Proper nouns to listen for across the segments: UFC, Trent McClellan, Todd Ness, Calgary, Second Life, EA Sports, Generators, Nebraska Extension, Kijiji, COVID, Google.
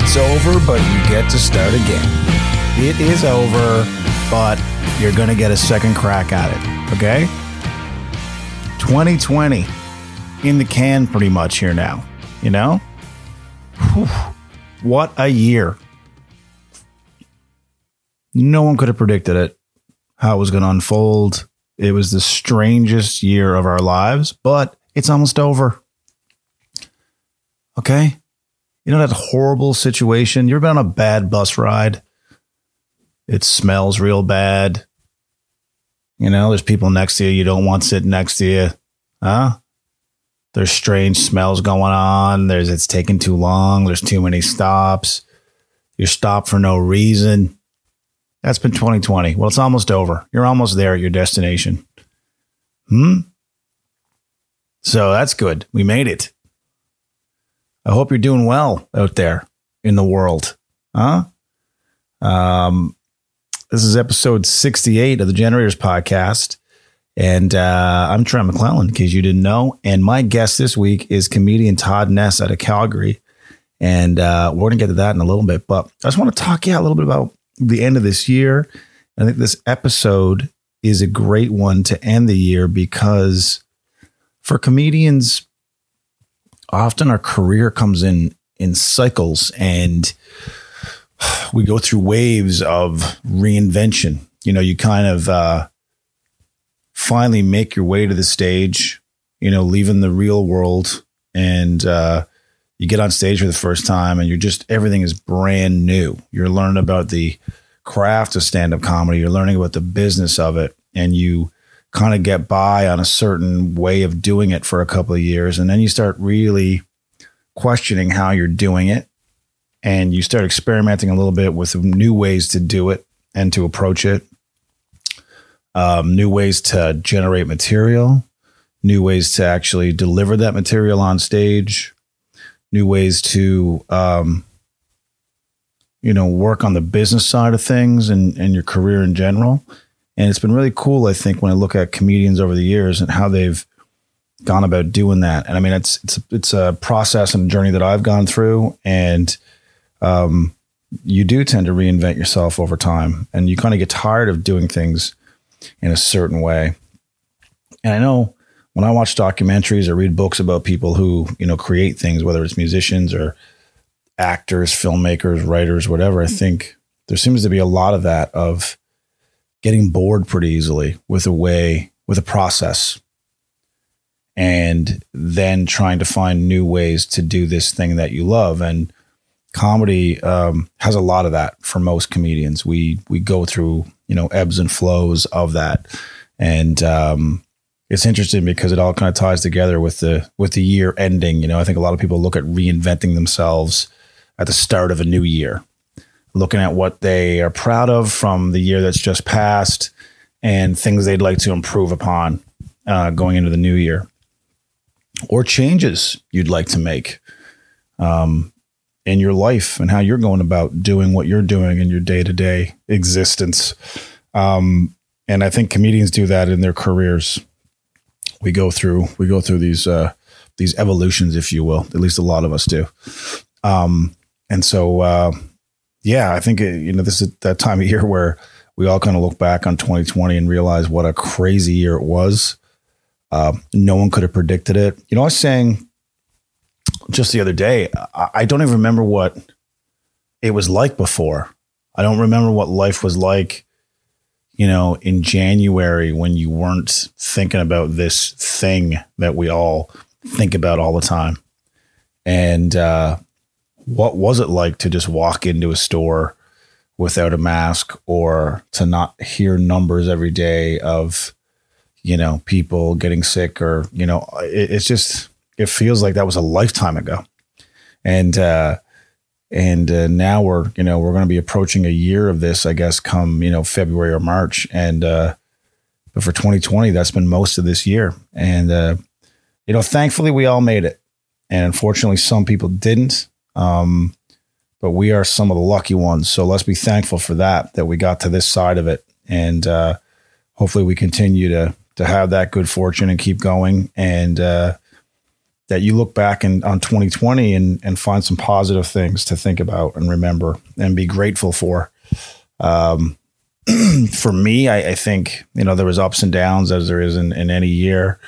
It's over, but you get to start again. It is over, but you're going to get a second crack at it, okay? 2020 in the can pretty much here now, you know? Whew, what a year. No one could have predicted it, how it was going to unfold. It was the strangest year of our lives, but it's almost over. Okay? You know that horrible situation? You've been on a bad bus ride. It smells real bad. You know, there's people next to you don't want sitting next to you. Huh? There's strange smells going on. It's taking too long. There's too many stops. You're stopped for no reason. That's been 2020. Well, it's almost over. You're almost there at your destination. So that's good. We made it. I hope you're doing well out there in the world. This is episode 68 of the Generators podcast. And I'm Trent McClellan, in case you didn't know. And my guest this week is comedian Todd Ness out of Calgary. And we're going to get to that in a little bit. But I just want to talk a little bit about the end of this year. I think this episode is a great one to end the year because for comedians, often our career comes in cycles and we go through waves of reinvention. You know, you kind of finally make your way to the stage, you know, leaving the real world, and you get on stage for the first time and everything is brand new. You're learning about the craft of stand-up comedy. You're learning about the business of it. And you kind of get by on a certain way of doing it for a couple of years. And then you start really questioning how you're doing it. And you start experimenting a little bit with new ways to do it and to approach it. New ways to generate material, new ways to actually deliver that material on stage, new ways to, you know, work on the business side of things and your career in general. And it's been really cool, I think, when I look at comedians over the years and how they've gone about doing that. And I mean, it's a process and journey that I've gone through. And you do tend to reinvent yourself over time, and you kind of get tired of doing things in a certain way. And I know, when I watch documentaries or read books about people who, you know, create things, whether it's musicians or actors, filmmakers, writers, whatever, I think there seems to be a lot of that, of getting bored pretty easily with a process, and then trying to find new ways to do this thing that you love. And comedy has a lot of that for most comedians. We go through, you know, ebbs and flows of that. And, it's interesting because it all kind of ties together with the year ending. You know, I think a lot of people look at reinventing themselves at the start of a new year, looking at what they are proud of from the year that's just passed and things they'd like to improve upon going into the new year, or changes you'd like to make in your life and how you're going about doing what you're doing in your day-to-day existence. And I think comedians do that in their careers. We go through these evolutions, if you will. At least a lot of us do. And so, yeah, I think, you know, this is that time of year where we all kind of look back on 2020 and realize what a crazy year it was. No one could have predicted it. You know, I was saying just the other day, I don't even remember what it was like before. I don't remember what life was like, you know, in January, when you weren't thinking about this thing that we all think about all the time. And what was it like to just walk into a store without a mask, or to not hear numbers every day of, you know, people getting sick? Or, you know, it feels like that was a lifetime ago. And now we're going to be approaching a year of this, I guess, come, you know, February or March. And, but for 2020, that's been most of this year. And, you know, thankfully we all made it. And unfortunately some people didn't. But we are some of the lucky ones. So let's be thankful for that we got to this side of it. And, hopefully we continue to have that good fortune and keep going. And, that you look back on 2020 and find some positive things to think about and remember and be grateful for. For me, I think, you know, there was ups and downs as there is in any year.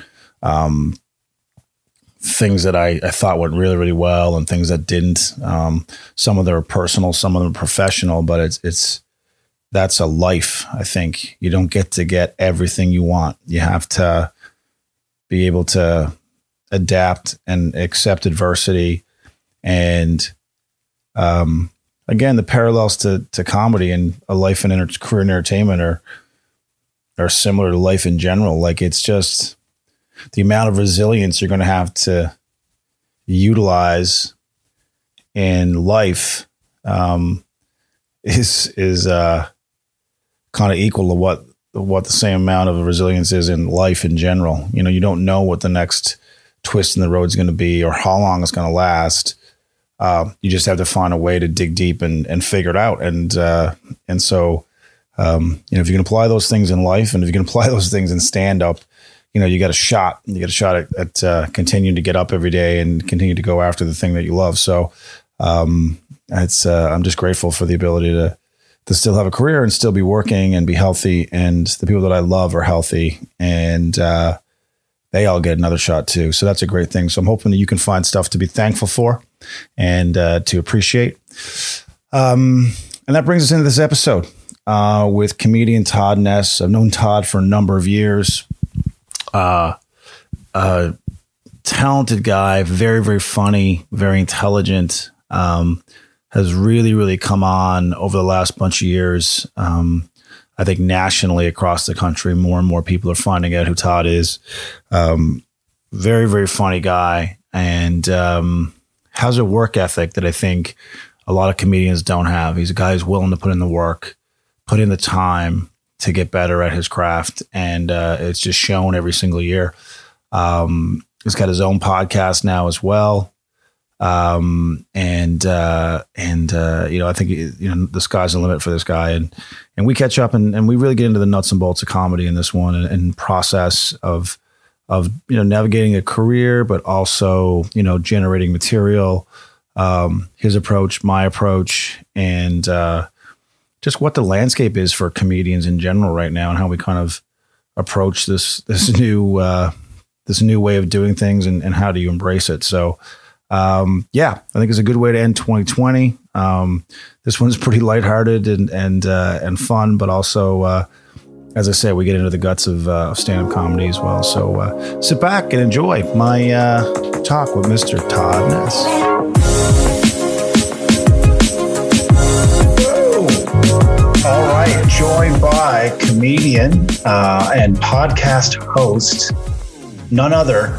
Things that I thought went really, really well and things that didn't. Some of them are personal, some of them are professional, but that's a life. I think you don't get everything you want. You have to be able to adapt and accept adversity. And, again, the parallels to comedy and a life in career in entertainment are similar to life in general. Like, it's just the amount of resilience you're going to have to utilize in life, is kind of equal to what the same amount of resilience is in life in general. You know, you don't know what the next twist in the road is going to be or how long it's going to last. You just have to find a way to dig deep and figure it out. And so, you know, if you can apply those things in life and if you can apply those things in stand up, you know, you got a shot. You got a shot at continuing to get up every day and continue to go after the thing that you love. So I'm just grateful for the ability to still have a career and still be working and be healthy. And the people that I love are healthy, and they all get another shot too. So that's a great thing. So I'm hoping that you can find stuff to be thankful for and to appreciate. And that brings us into this episode with comedian Todd Ness. I've known Todd for a number of years. Talented guy, very, very funny, very intelligent, has really, really come on over the last bunch of years. I think nationally across the country, more and more people are finding out who Todd is. Very, very funny guy, and has a work ethic that I think a lot of comedians don't have. He's a guy who's willing to put in the work, put in the time to get better at his craft. And it's just shown every single year. He's got his own podcast now as well. And you know, I think, you know, the sky's the limit for this guy, and we catch up and we really get into the nuts and bolts of comedy in this one, and process of, you know, navigating a career, but also, you know, generating material, his approach, my approach, and, just what the landscape is for comedians in general right now, and how we kind of approach this new way of doing things, and how do you embrace it? So, I think it's a good way to end 2020. This one's pretty lighthearted and fun, but also, as I said, we get into the guts of stand-up comedy as well. So, sit back and enjoy my talk with Mr. Todd Ness. Joined by comedian and podcast host, none other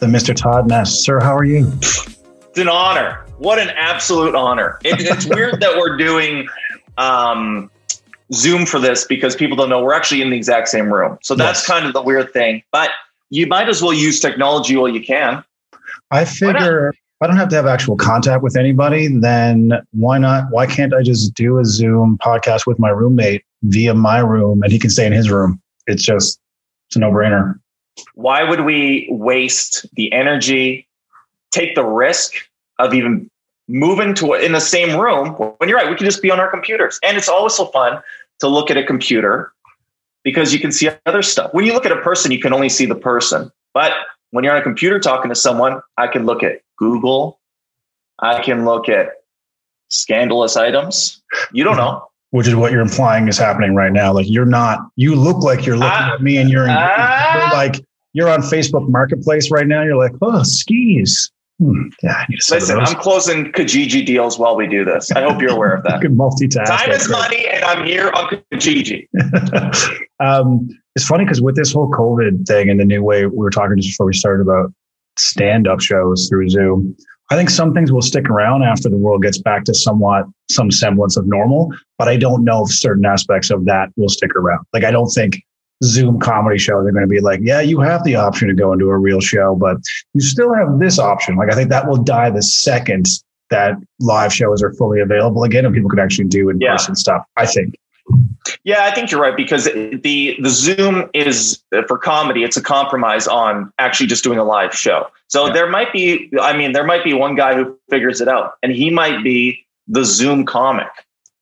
than Mr. Todd Ness. Sir, how are you? It's an honor. What an absolute honor. It's weird that we're doing Zoom for this, because people don't know we're actually in the exact same room. So that's kind of the weird thing. But you might as well use technology while you can. I figure... I don't have to have actual contact with anybody, then why not? Why can't I just do a Zoom podcast with my roommate via my room, and he can stay in his room? It's a no-brainer. Why would we waste the energy, take the risk of even moving to in the same room when you're right? We can just be on our computers. And it's always so fun to look at a computer because you can see other stuff. When you look at a person, you can only see the person. But when you're on a computer talking to someone, I can look at Google. I can look at scandalous items. You don't know. Which is what you're implying is happening right now. Like, you're not, you look like you're looking at me, and you're like, you're on Facebook Marketplace right now. You're like, oh, skis. Yeah, I need to listen, I'm closing Kijiji deals while we do this. I hope you're aware of that. You can multitask. Time is money, and I'm here on Kijiji. It's funny because with this whole COVID thing and the new way, we were talking just before we started about stand-up shows through Zoom. I think some things will stick around after the world gets back to some semblance of normal, but I don't know if certain aspects of that will stick around. Like, I don't think Zoom comedy shows are going to be like, yeah, you have the option to go into a real show, but you still have this option. Like, I think that will die the second that live shows are fully available again and people could actually do in-person stuff, I think. Yeah, I think you're right, because the Zoom is, for comedy, it's a compromise on actually just doing a live show. So yeah. there might be one guy who figures it out, and he might be the Zoom comic,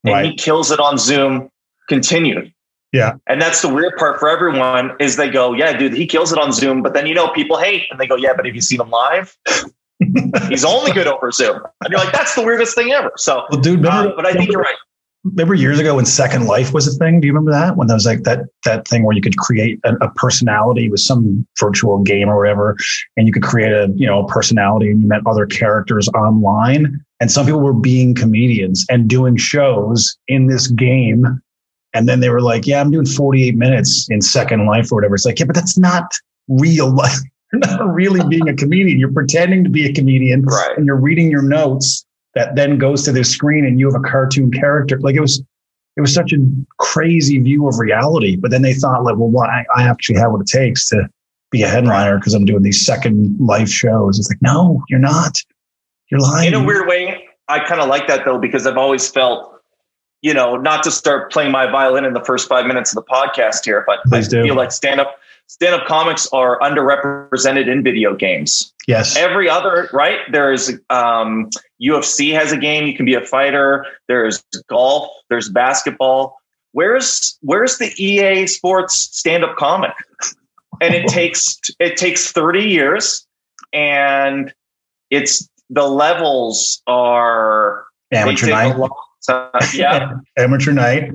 and right. he kills it on Zoom continued. Yeah. And that's the weird part for everyone is they go, yeah, dude, he kills it on Zoom. But then, you know, people hate, and they go, yeah, but have you seen him live? He's only good over Zoom. And you're like, that's the weirdest thing ever. So, well, dude, but I think you're right. Remember years ago when Second Life was a thing? Do you remember that? When there was like that thing where you could create a personality with some virtual game or whatever, and you could create a personality, and you met other characters online. And some people were being comedians and doing shows in this game. And then they were like, yeah, I'm doing 48 minutes in Second Life or whatever. It's like, yeah, but that's not real life. You're not really being a comedian. You're pretending to be a comedian, right. and you're reading your notes that then goes to their screen, and you have a cartoon character. Like it was such a crazy view of reality. But then they thought, like, well, I actually have what it takes to be a headliner because I'm doing these Second Life shows. It's like, no, you're not. You're lying. In a weird way, I kind of like that though, because I've always felt, you know, not to start playing my violin in the first 5 minutes of the podcast here, but I feel like stand-up comics are underrepresented in video games. Yes. Every other, right? There's UFC has a game. You can be a fighter. There's golf. There's basketball. Where's the EA Sports stand-up comic? And it takes 30 years, and it's the levels are amateur night. Yeah. Amateur night.